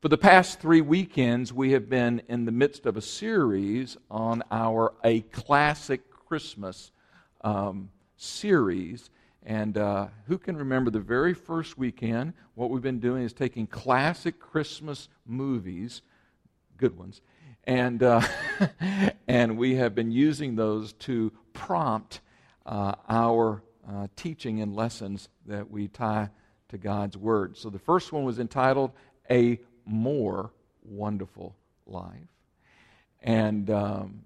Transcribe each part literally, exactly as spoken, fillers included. For the past three weekends, we have been in the midst of a series on our A Classic Christmas um, series. And uh, who can remember the very first weekend? What we've been doing is taking classic Christmas movies, good ones, and uh, and we have been using those to prompt uh, our uh, teaching and lessons that we tie to God's Word. So the first one was entitled A More Wonderful Life. And um,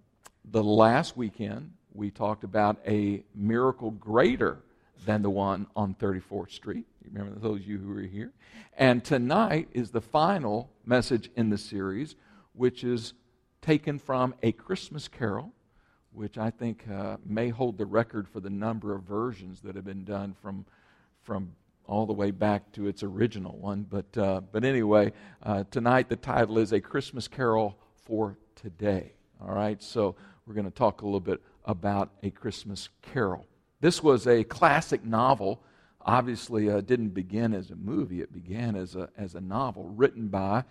the last weekend, we talked about a miracle greater than the one on thirty-fourth Street. You remember those of you who were here? And tonight is the final message in the series, which is taken from A Christmas Carol, which I think uh, may hold the record for the number of versions that have been done from from. all the way back to its original one. But uh, but anyway, uh, tonight the title is A Christmas Carol for Today. All right, so we're going to talk a little bit about A Christmas Carol. This was a classic novel. Obviously, it uh, didn't begin as a movie. It began as a as a novel written by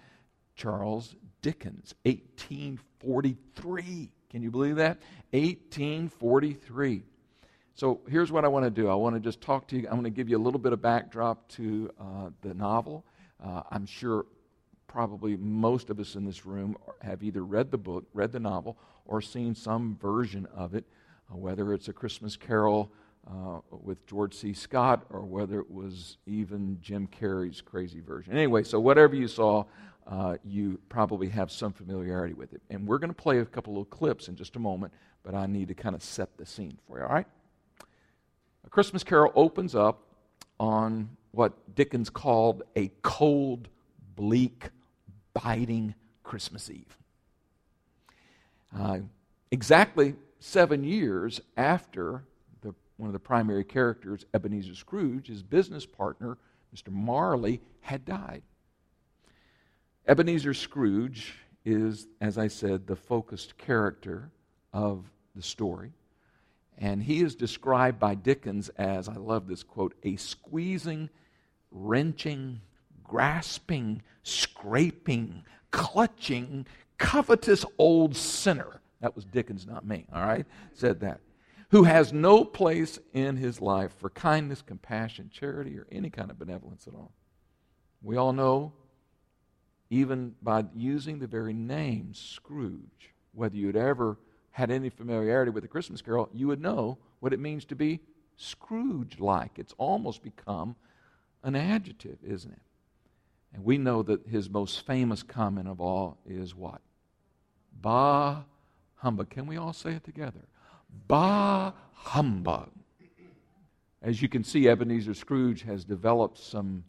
Charles Dickens, eighteen forty-three. Can you believe that? eighteen forty-three. So here's what I want to do. I want to just talk to you. I'm going to give you a little bit of backdrop to uh, the novel. Uh, I'm sure probably most of us in this room have either read the book, read the novel, or seen some version of it, uh, whether it's A Christmas Carol uh, with George C. Scott or whether it was even Jim Carrey's crazy version. Anyway, so whatever you saw, uh, you probably have some familiarity with it. And we're going to play a couple of clips in just a moment, but I need to kind of set the scene for you, all right? A Christmas Carol opens up on what Dickens called a cold, bleak, biting Christmas Eve. Uh, exactly seven years after the, one of the primary characters, Ebenezer Scrooge, his business partner, Mister Marley, had died. Ebenezer Scrooge is, as I said, the focused character of the story. And he is described by Dickens as, I love this quote, a squeezing, wrenching, grasping, scraping, clutching, covetous old sinner. That was Dickens, not me, all right? Said that. Who has no place in his life for kindness, compassion, charity, or any kind of benevolence at all. We all know, even by using the very name Scrooge, whether you'd ever had any familiarity with the Christmas Carol, you would know what it means to be Scrooge-like. It's almost become an adjective, isn't it? And we know that his most famous comment of all is what? Bah humbug. Can we all say it together? Bah humbug. As you can see, Ebenezer Scrooge has developed some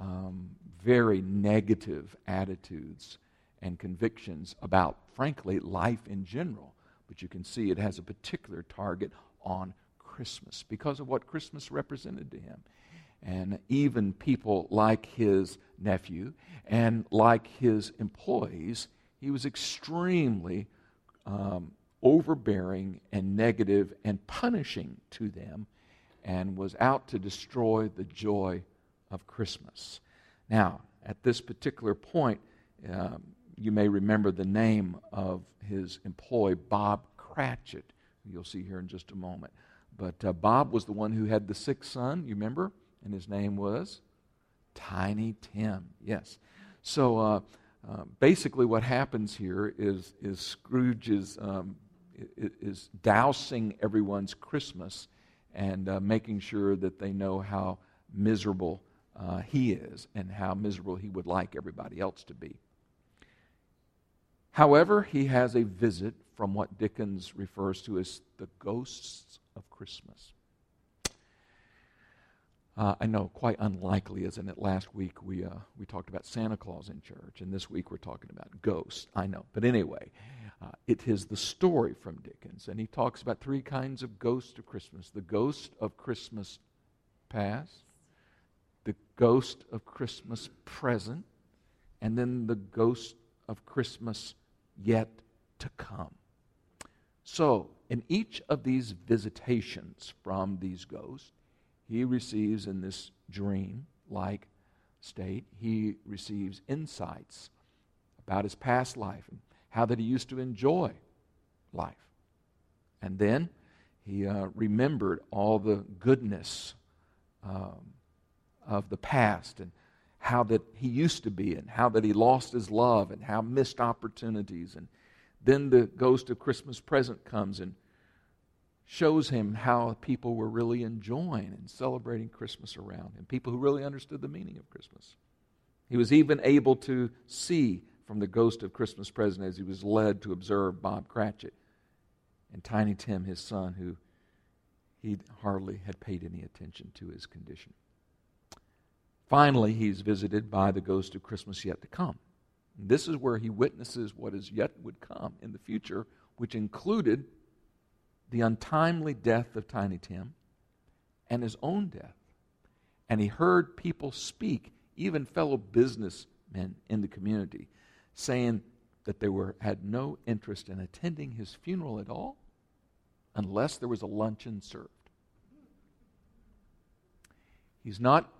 um, very negative attitudes and convictions about, frankly, life in general. But you can see it has a particular target on Christmas because of what Christmas represented to him. And even people like his nephew and like his employees, he was extremely um, overbearing and negative and punishing to them and was out to destroy the joy of Christmas. Now, at this particular point, um, you may remember the name of his employee, Bob Cratchit, who you'll see here in just a moment. But uh, Bob was the one who had the sixth son, you remember? And his name was Tiny Tim, yes. So uh, uh, basically what happens here is, is Scrooge is, um, is dousing everyone's Christmas and uh, making sure that they know how miserable uh, he is and how miserable he would like everybody else to be. However, he has a visit from what Dickens refers to as the ghosts of Christmas. Uh, I know, quite unlikely, isn't it? Last week we uh, we talked about Santa Claus in church, and this week we're talking about ghosts. I know, but anyway, uh, it is the story from Dickens, and he talks about three kinds of ghosts of Christmas. The ghost of Christmas past, the ghost of Christmas present, and then the ghost of Christmas yet to come. So, in each of these visitations from these ghosts, he receives in this dream-like state, he receives insights about his past life and how that he used to enjoy life. And then he uh, remembered all the goodness um, of the past and how that he used to be and how that he lost his love and how missed opportunities. And then the ghost of Christmas present comes and shows him how people were really enjoying and celebrating Christmas around him, people who really understood the meaning of Christmas. He was even able to see from the ghost of Christmas present as he was led to observe Bob Cratchit and Tiny Tim, his son, who he hardly had paid any attention to his condition. Finally, he's visited by the ghost of Christmas yet to come. And this is where he witnesses what is yet would come in the future, which included the untimely death of Tiny Tim and his own death. And he heard people speak, even fellow businessmen in the community, saying that they were had no interest in attending his funeral at all unless there was a luncheon served. He's not,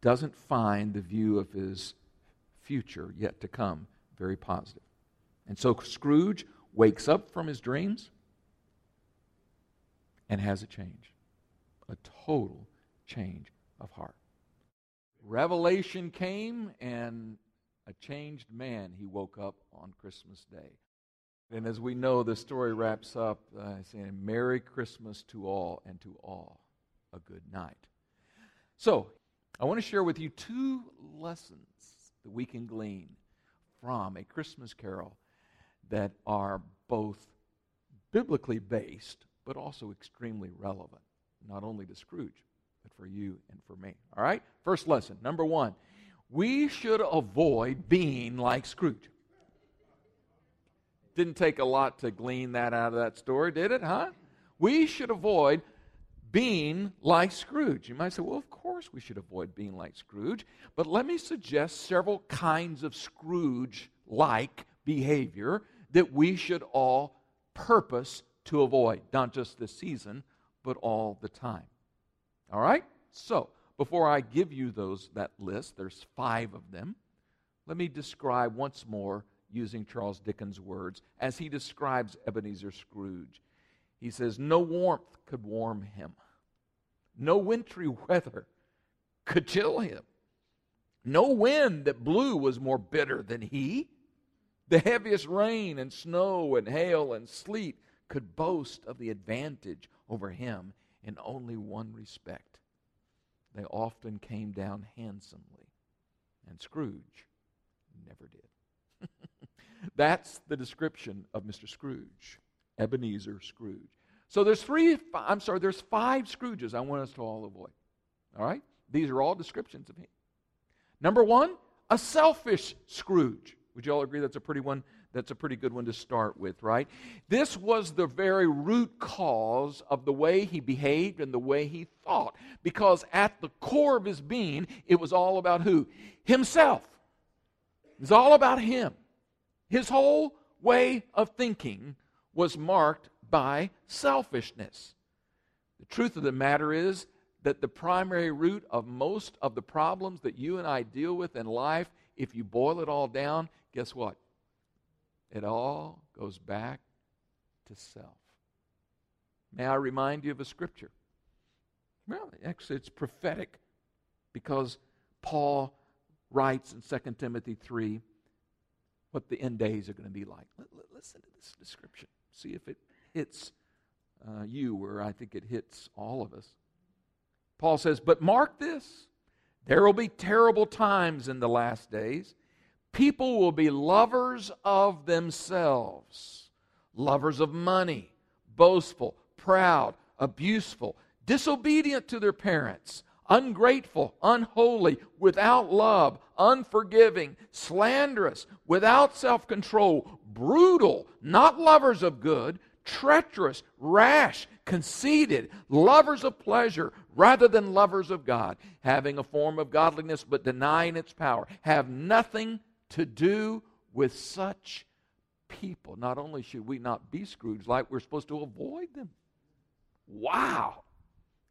doesn't find the view of his future yet to come very positive. And so Scrooge wakes up from his dreams and has a change, a total change of heart. Revelation came, and a changed man he woke up on Christmas Day. And as we know, the story wraps up uh, saying, Merry Christmas to all, and to all a good night. So, I want to share with you two lessons that we can glean from A Christmas Carol that are both biblically based, but also extremely relevant, not only to Scrooge, but for you and for me. All right? First lesson, number one, we should avoid being like Scrooge. Didn't take a lot to glean that out of that story, did it, huh? We should avoid being like Scrooge. You might say, well, of course we should avoid being like Scrooge, but let me suggest several kinds of Scrooge-like behavior that we should all purpose to avoid, not just this season, but all the time. All right? So, before I give you those, that list, there's five of them, let me describe once more, using Charles Dickens' words, as he describes Ebenezer Scrooge. He says, no warmth could warm him. No wintry weather could chill him. No wind that blew was more bitter than he. The heaviest rain and snow and hail and sleet could boast of the advantage over him in only one respect. They often came down handsomely, and Scrooge never did. That's the description of Mister Scrooge, Ebenezer Scrooge. So there's three, I'm sorry, there's five Scrooges I want us to all avoid. All right? These are all descriptions of him. Number one, a selfish Scrooge. Would you all agree that's a pretty one? That's a pretty good one to start with, right? This was the very root cause of the way he behaved and the way he thought, because at the core of his being, it was all about who? Himself. It was all about him. His whole way of thinking was marked by selfishness. The truth of the matter is that the primary root of most of the problems that you and I deal with in life, if you boil it all down, guess what? It all goes back to self. May I remind you of a scripture? Well, actually, it's prophetic because Paul writes in Second Timothy three what the end days are going to be like. Listen to this description. See if it hits uh, you where I think it hits all of us. Paul says, but mark this, there will be terrible times in the last days. People will be lovers of themselves, lovers of money, boastful, proud, abuseful, disobedient to their parents, ungrateful, unholy, without love, unforgiving, slanderous, without self-control, brutal, not lovers of good, treacherous, rash, conceited, lovers of pleasure rather than lovers of God, having a form of godliness but denying its power. Have nothing to do with such people. Not only should we not be Scrooge-like, we're supposed to avoid them. Wow!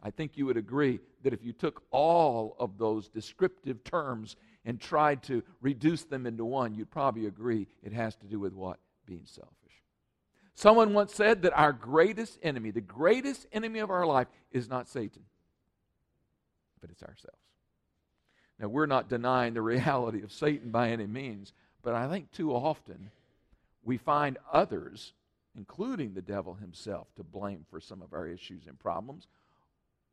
I think you would agree that if you took all of those descriptive terms and tried to reduce them into one, you'd probably agree it has to do with what? Being selfish. Someone once said that our greatest enemy, the greatest enemy of our life, is not Satan, but it's ourselves. Now, we're not denying the reality of Satan by any means, but I think too often we find others, including the devil himself, to blame for some of our issues and problems,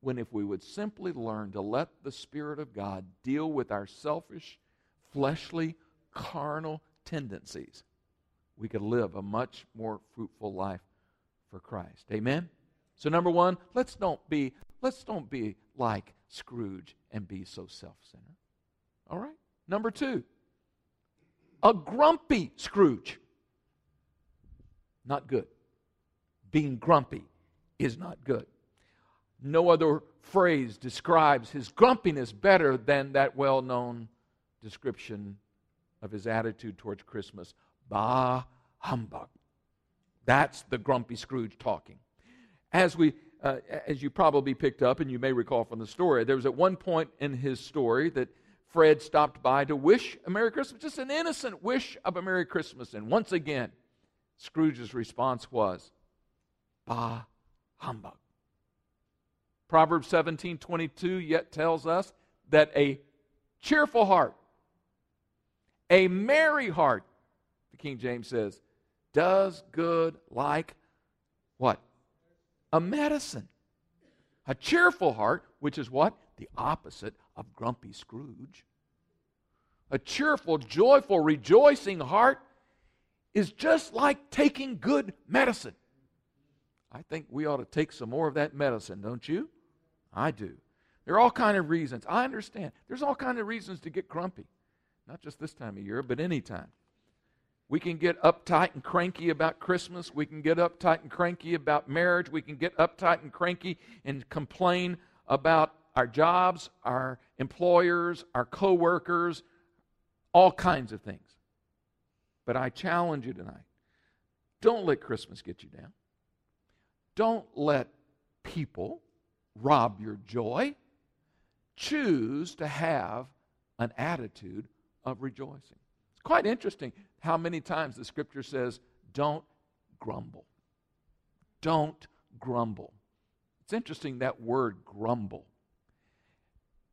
when if we would simply learn to let the Spirit of God deal with our selfish, fleshly, carnal tendencies, we could live a much more fruitful life for Christ. Amen? So number one, let's don't be, let's don't be like Scrooge and be so self-centered. All right? Number two, a grumpy Scrooge. Not good. Being grumpy is not good. No other phrase describes his grumpiness better than that well-known description of his attitude towards Christmas. Bah, humbug. That's the grumpy Scrooge talking. As we, uh, as you probably picked up, and you may recall from the story, there was at one point in his story that Fred stopped by to wish a Merry Christmas, just an innocent wish of a Merry Christmas. And once again, Scrooge's response was, bah, humbug. Proverbs seventeen twenty-two yet tells us that a cheerful heart, a merry heart, the King James says, does good like what? A medicine. A cheerful heart, which is what? The opposite of grumpy Scrooge. A cheerful, joyful, rejoicing heart is just like taking good medicine. I think we ought to take some more of that medicine, don't you? I do. There are all kinds of reasons. I understand. There's all kinds of reasons to get grumpy. Not just this time of year, but any time. We can get uptight and cranky about Christmas. We can get uptight and cranky about marriage. We can get uptight and cranky and complain about our jobs, our employers, our coworkers, all kinds of things. But I challenge you tonight, don't let Christmas get you down. Don't let people rob your joy. Choose to have an attitude of rejoicing. It's quite interesting how many times the Scripture says, don't grumble. Don't grumble. It's interesting that word grumble.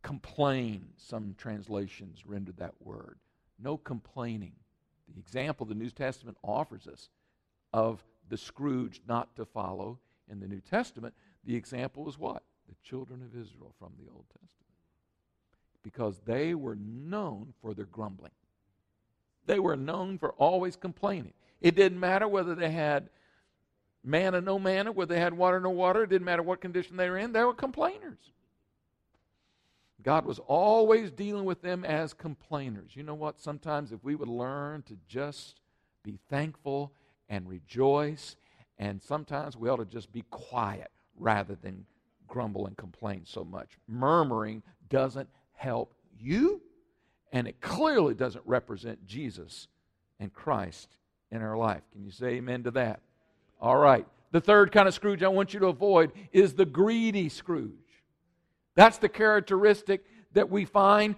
Complain, some translations render that word. No complaining. The example the New Testament offers us of the Scrooge not to follow in the New Testament, the example is what? The children of Israel from the Old Testament. Because they were known for their grumbling. They were known for always complaining. It didn't matter whether they had manna, no manna, whether they had water, no water. It didn't matter what condition they were in. They were complainers. God was always dealing with them as complainers. You know what? Sometimes if we would learn to just be thankful and rejoice, and sometimes we ought to just be quiet rather than grumble and complain so much. Murmuring doesn't help you, and it clearly doesn't represent Jesus and Christ in our life. Can you say amen to that? All right. The third kind of Scrooge I want you to avoid is the greedy Scrooge. That's the characteristic that we find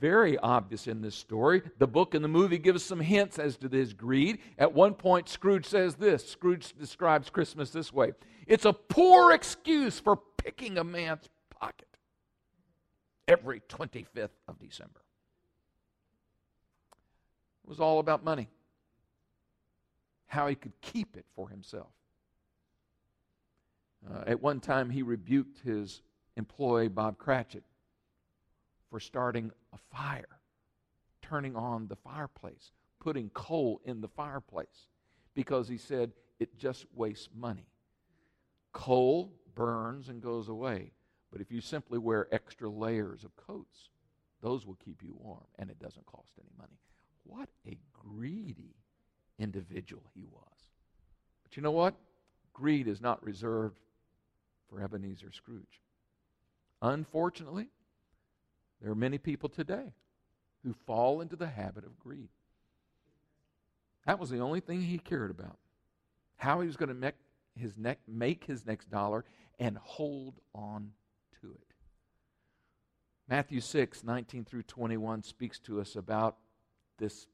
very obvious in this story. The book and the movie give us some hints as to this greed. At one point, Scrooge says this. Scrooge describes Christmas this way. It's a poor excuse for picking a man's pocket every twenty-fifth of December. It was all about money. How he could keep it for himself. Uh, at one time, he rebuked his employee, Bob Cratchit, for starting a fire, turning on the fireplace, putting coal in the fireplace, because he said it just wastes money. Coal burns and goes away, but if you simply wear extra layers of coats, those will keep you warm, and it doesn't cost any money. What a greedy individual he was. But you know what? Greed is not reserved for Ebenezer Scrooge. Unfortunately, there are many people today who fall into the habit of greed. That was the only thing he cared about. How he was going to make his, neck, make his next dollar and hold on to it. Matthew six, nineteen through twenty-one speaks to us about this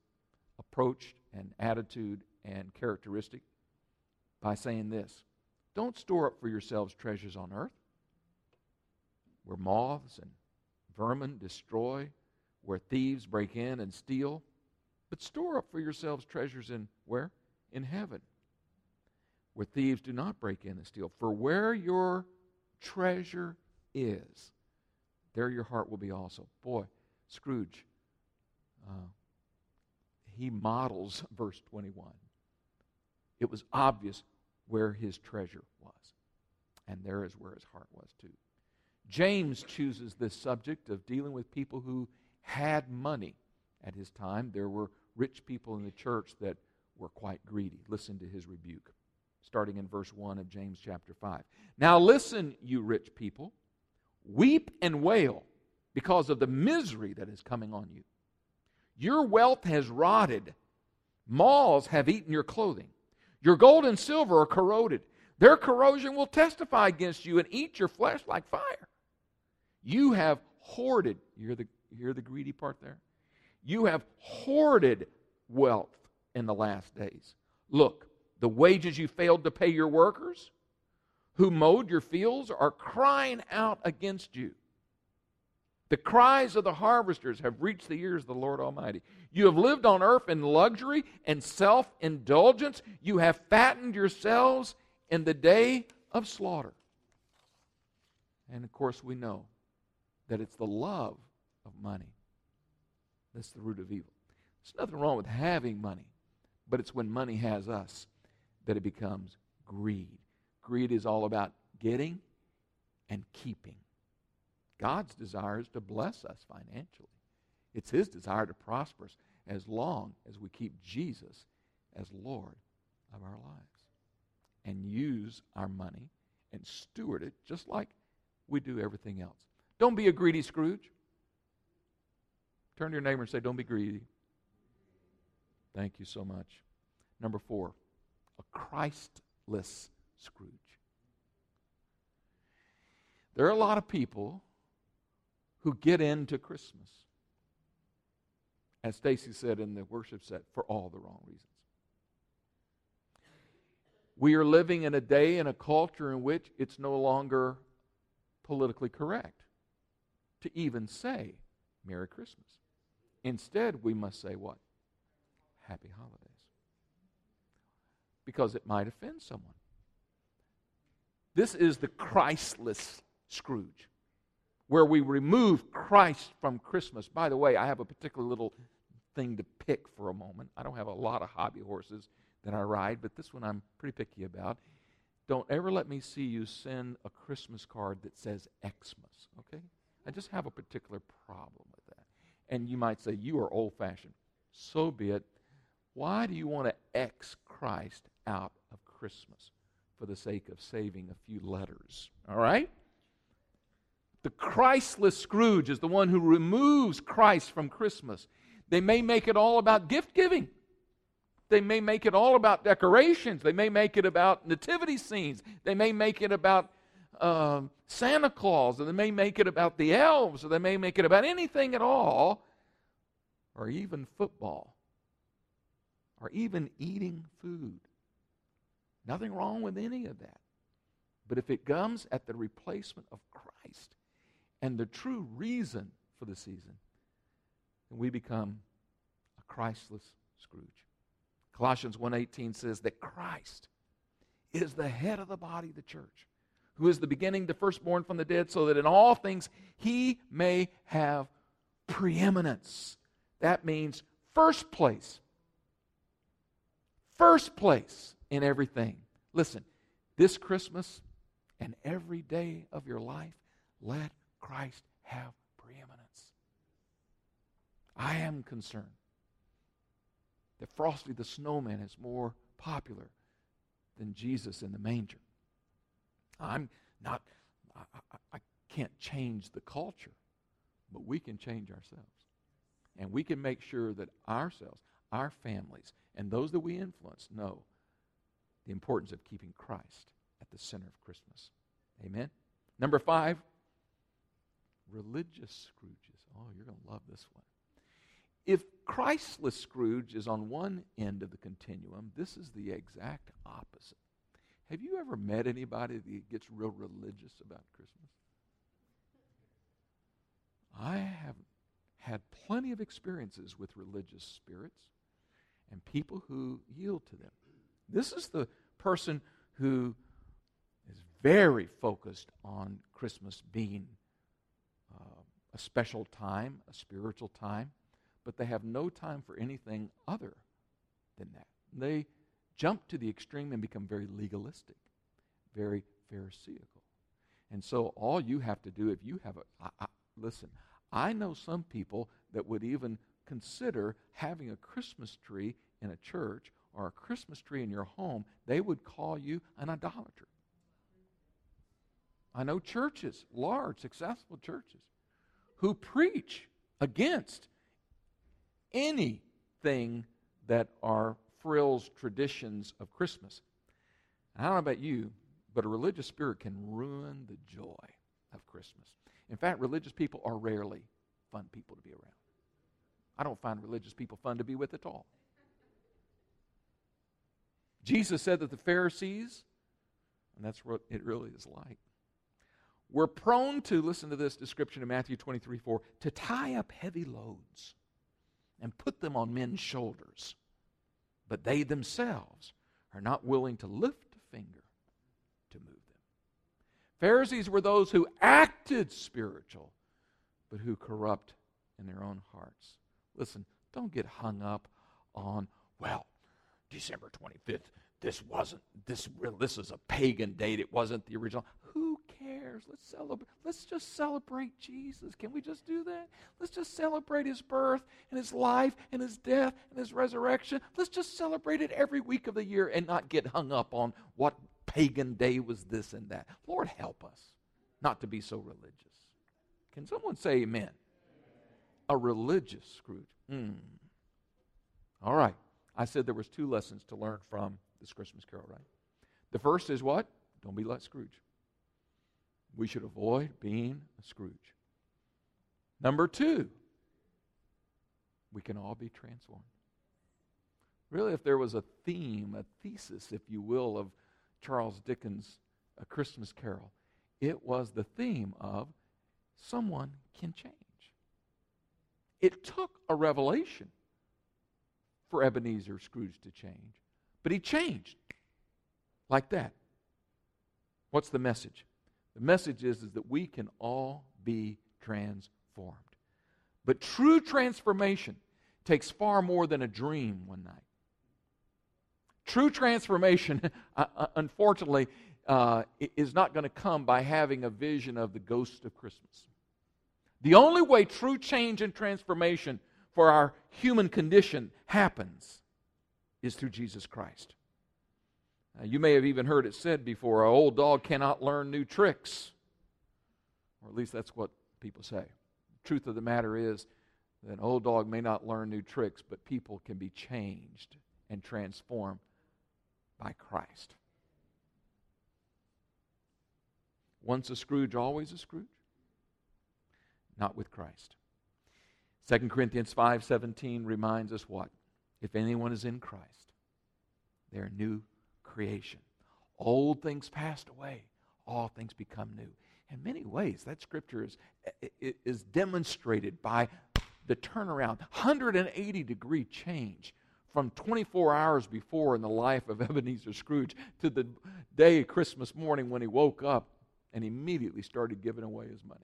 approach and attitude and characteristic by saying this: don't store up for yourselves treasures on earth, where moths and vermin destroy, where thieves break in and steal, but store up for yourselves treasures in where? In heaven, where thieves do not break in and steal. For where your treasure is, there your heart will be also. Boy, Scrooge, uh, he models verse twenty-one. It was obvious where his treasure was, and there is where his heart was too. James chooses this subject of dealing with people who had money at his time. There were rich people in the church that were quite greedy. Listen to his rebuke, starting in verse one of James chapter five. Now listen, you rich people, weep and wail because of the misery that is coming on you. Your wealth has rotted. Moths have eaten your clothing. Your gold and silver are corroded. Their corrosion will testify against you and eat your flesh like fire. You have hoarded, you hear the, you hear the greedy part there? You have hoarded wealth in the last days. Look, the wages you failed to pay your workers who mowed your fields are crying out against you. The cries of the harvesters have reached the ears of the Lord Almighty. You have lived on earth in luxury and self-indulgence. You have fattened yourselves in the day of slaughter. And of course we know that it's the love of money that's the root of evil. There's nothing wrong with having money, but it's when money has us that it becomes greed. Greed is all about getting and keeping. God's desire is to bless us financially. It's His desire to prosper us as long as we keep Jesus as Lord of our lives and use our money and steward it just like we do everything else. Don't be a greedy Scrooge. Turn to your neighbor and say, don't be greedy. Thank you so much. Number four, a Christless Scrooge. There are a lot of people who get into Christmas, as Stacy said in the worship set, for all the wrong reasons. We are living in a day and a culture in which it's no longer politically correct to even say Merry Christmas. Instead, we must say what? Happy Holidays. Because it might offend someone. This is the Christless Scrooge, where we remove Christ from Christmas. By the way, I have a particular little thing to pick for a moment. I don't have a lot of hobby horses that I ride, but this one I'm pretty picky about. Don't ever let me see you send a Christmas card that says Xmas, okay? I just have a particular problem with that. And you might say, you are old-fashioned. So be it. Why do you want to X Christ out of Christmas for the sake of saving a few letters, all right? The Christless Scrooge is the one who removes Christ from Christmas. They may make it all about gift-giving. They may make it all about decorations. They may make it about nativity scenes. They may make it about um, Santa Claus, or they may make it about the elves, or they may make it about anything at all, or even football, or even eating food. Nothing wrong with any of that. But if it comes at the replacement of Christ and the true reason for the season, then we become a Christless Scrooge. Colossians one eighteen says that Christ is the head of the body of the church, who is the beginning, the firstborn from the dead, so that in all things he may have preeminence. That means first place. First place in everything. Listen, this Christmas and every day of your life, let Christ have preeminence. I am concerned that Frosty the Snowman is more popular than Jesus in the manger. I'm not, I, I, I can't change the culture, but we can change ourselves. And we can make sure that ourselves, our families, and those that we influence know the importance of keeping Christ at the center of Christmas. Amen? Number five, religious Scrooges. Oh, you're going to love this one. If Christless Scrooge is on one end of the continuum, this is the exact opposite. Have you ever met anybody that gets real religious about Christmas? I have had plenty of experiences with religious spirits and people who yield to them. This is the person who is very focused on Christmas being uh, a special time, a spiritual time, but they have no time for anything other than that. They jump to the extreme and become very legalistic, very pharisaical. And so all you have to do if you have a... I, I, listen, I know some people that would even consider having a Christmas tree in a church or a Christmas tree in your home. They would call you an idolater. I know churches, large, successful churches, who preach against anything that are frills, traditions of Christmas. And I don't know about you, but a religious spirit can ruin the joy of Christmas. In fact, religious people are rarely fun people to be around. I don't find religious people fun to be with at all. Jesus said that the Pharisees, and that's what it really is like, were prone to, listen to this description in Matthew twenty-three four, to tie up heavy loads and put them on men's shoulders. But they themselves are not willing to lift a finger to move them. Pharisees were those who acted spiritual, but who corrupt in their own hearts. Listen, don't get hung up on, well, December twenty-fifth, this wasn't, this, this is a pagan date, it wasn't the original. Who cares? Let's celebrate. Let's just celebrate Jesus. Can we just do that? Let's just celebrate his birth and his life and his death and his resurrection. Let's just celebrate it every week of the year and not get hung up on what pagan day was this and that. Lord, help us not to be so religious. Can someone say amen? A religious Scrooge. Mm. All right. I said there was two lessons to learn from this Christmas Carol, right? The first is what? Don't be like Scrooge. We should avoid being a Scrooge. Number two, we can all be transformed. Really, if there was a theme, a thesis, if you will, of Charles Dickens' A Christmas Carol, it was the theme of someone can change. It took a revelation for Ebenezer Scrooge to change, but he changed like that. What's the message? The message is, is that we can all be transformed. But true transformation takes far more than a dream one night. True transformation, uh, unfortunately, uh, is not going to come by having a vision of the ghost of Christmas. The only way true change and transformation for our human condition happens is through Jesus Christ. Uh, you may have even heard it said before, an old dog cannot learn new tricks. Or at least that's what people say. The truth of the matter is that an old dog may not learn new tricks, but people can be changed and transformed by Christ. Once a Scrooge, always a Scrooge? Not with Christ. Second Corinthians five seventeen reminds us what? If anyone is in Christ, they're a new creation. Old things passed away, all things become new. In many ways, that scripture is, is demonstrated by the turnaround, one hundred eighty degree change from twenty-four hours before in the life of Ebenezer Scrooge to the day of Christmas morning when he woke up and immediately started giving away his money.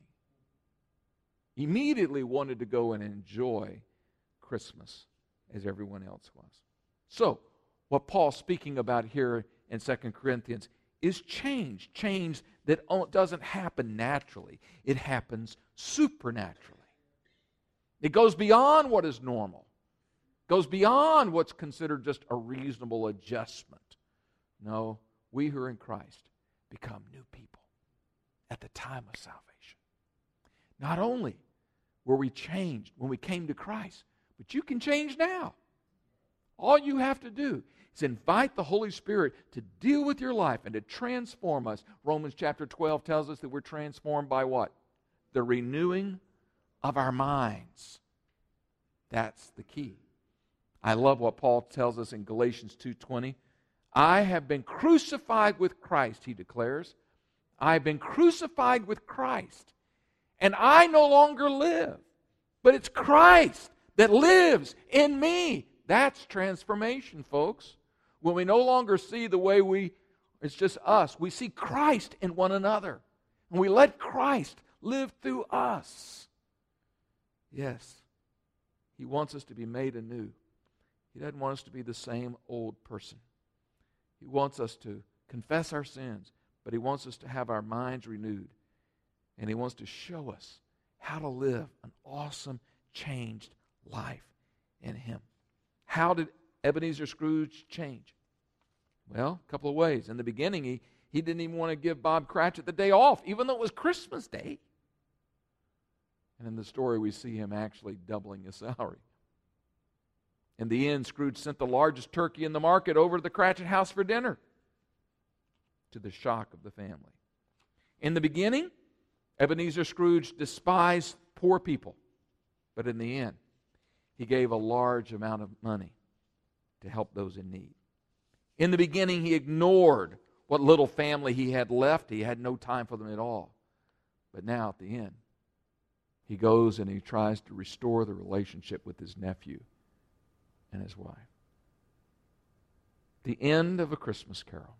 Immediately wanted to go and enjoy Christmas as everyone else was. So, what Paul's speaking about here in Second Corinthians is change. Change that doesn't happen naturally. It happens supernaturally. It goes beyond what is normal. Goes beyond what's considered just a reasonable adjustment. No, we who are in Christ become new people at the time of salvation. Not only were we changed when we came to Christ, but you can change now. All you have to do is invite the Holy Spirit to deal with your life and to transform us. Romans chapter twelve tells us that we're transformed by what? the renewing of our minds. That's the key. I love what Paul tells us in Galatians two twenty. I have been crucified with Christ, he declares. I have been crucified with Christ, and I no longer live, but it's Christ that lives in me. That's transformation, folks. When we no longer see the way we, it's just us, we see Christ in one another, and we let Christ live through us. Yes, he wants us to be made anew. He doesn't want us to be the same old person. He wants us to confess our sins, but he wants us to have our minds renewed. And he wants to show us how to live an awesome, changed life in him. How did Ebenezer Scrooge change? Well, a couple of ways. In the beginning, he, he didn't even want to give Bob Cratchit the day off, even though it was Christmas Day. And in the story, we see him actually doubling his salary. In the end, Scrooge sent the largest turkey in the market over to the Cratchit house for dinner, to the shock of the family. In the beginning, Ebenezer Scrooge despised poor people, but in the end, he gave a large amount of money to help those in need. In the beginning, he ignored what little family he had left. He had no time for them at all. But now, at the end, he goes and he tries to restore the relationship with his nephew and his wife. The end of A Christmas Carol,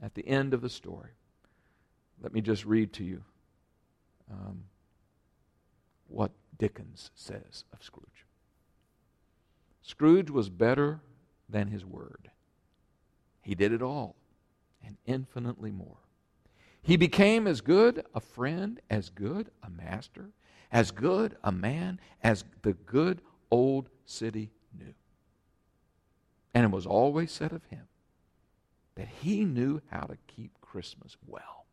at the end of the story. Let me just read to you um, what Dickens says of Scrooge. Scrooge was better than his word. He did it all, and infinitely more. He became as good a friend, as good a master, as good a man as the good old city knew. And it was always said of him that he knew how to keep Christmas well,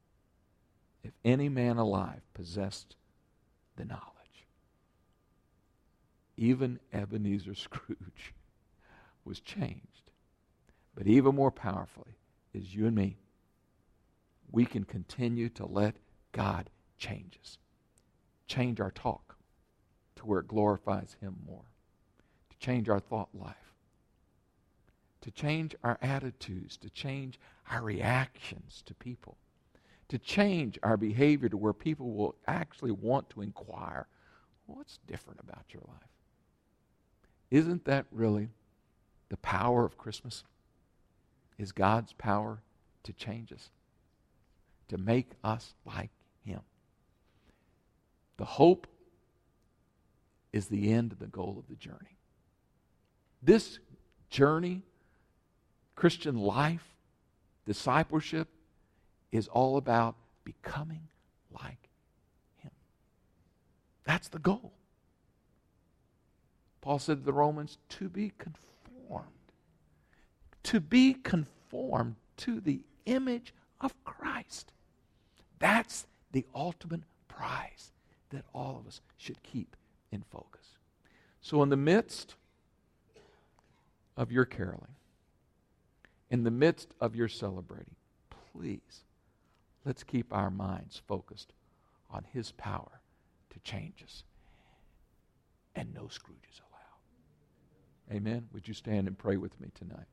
if any man alive possessed the knowledge. Even Ebenezer Scrooge was changed. But even more powerfully is you and me. We can continue to let God change us. Change our talk to where it glorifies him more. To change our thought life. To change our attitudes, to change our reactions to people, to change our behavior to where people will actually want to inquire, what's different about your life? Isn't that really the power of Christmas? Is God's power to change us, to make us like him? The hope is the end and the goal of the journey. This journey, Christian life, discipleship, is all about becoming like him. That's the goal. Paul said to the Romans, to be conformed. To be conformed to the image of Christ. That's the ultimate prize that all of us should keep in focus. So in the midst of your caroling, in the midst of your celebrating, please, let's keep our minds focused on his power to change us. And no Scrooges allowed. Amen? Would you stand and pray with me tonight?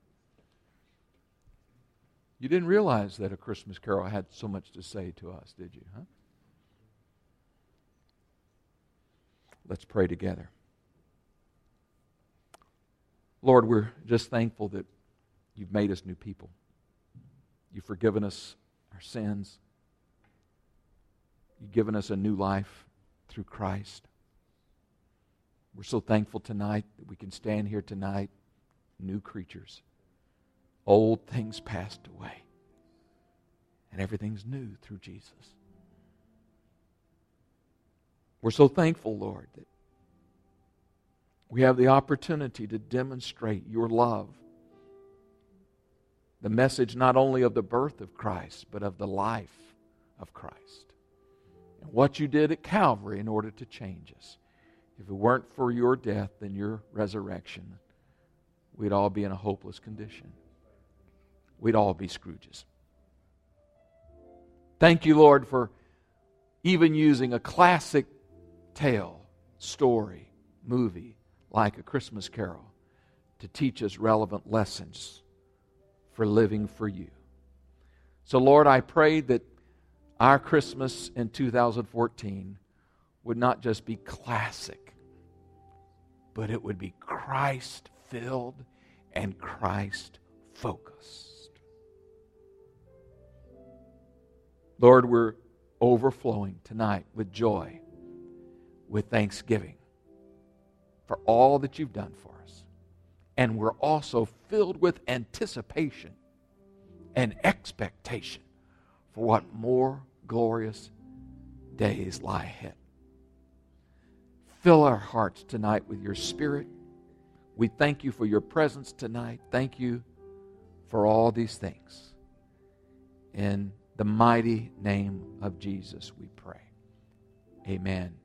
You didn't realize that A Christmas Carol had so much to say to us, did you? Huh? Let's pray together. Lord, we're just thankful that you've made us new people. You've forgiven us our sins. You've given us a new life through Christ. We're so thankful tonight that we can stand here tonight, new creatures. Old things passed away. And everything's new through Jesus. We're so thankful, Lord, that we have the opportunity to demonstrate your love. The message not only of the birth of Christ, but of the life of Christ. And what you did at Calvary in order to change us. If it weren't for your death and your resurrection, we'd all be in a hopeless condition. We'd all be Scrooges. Thank you, Lord, for even using a classic tale, story, movie, like A Christmas Carol, to teach us relevant lessons for living for you. So, Lord, I pray that our Christmas in two thousand fourteen would not just be classic, but it would be Christ-filled and Christ-focused. Lord, we're overflowing tonight with joy, with thanksgiving for all that you've done for us. And we're also filled with anticipation and expectation for what more glorious days lie ahead. Fill our hearts tonight with your Spirit. We thank you for your presence tonight. Thank you for all these things. In the mighty name of Jesus we pray. Amen.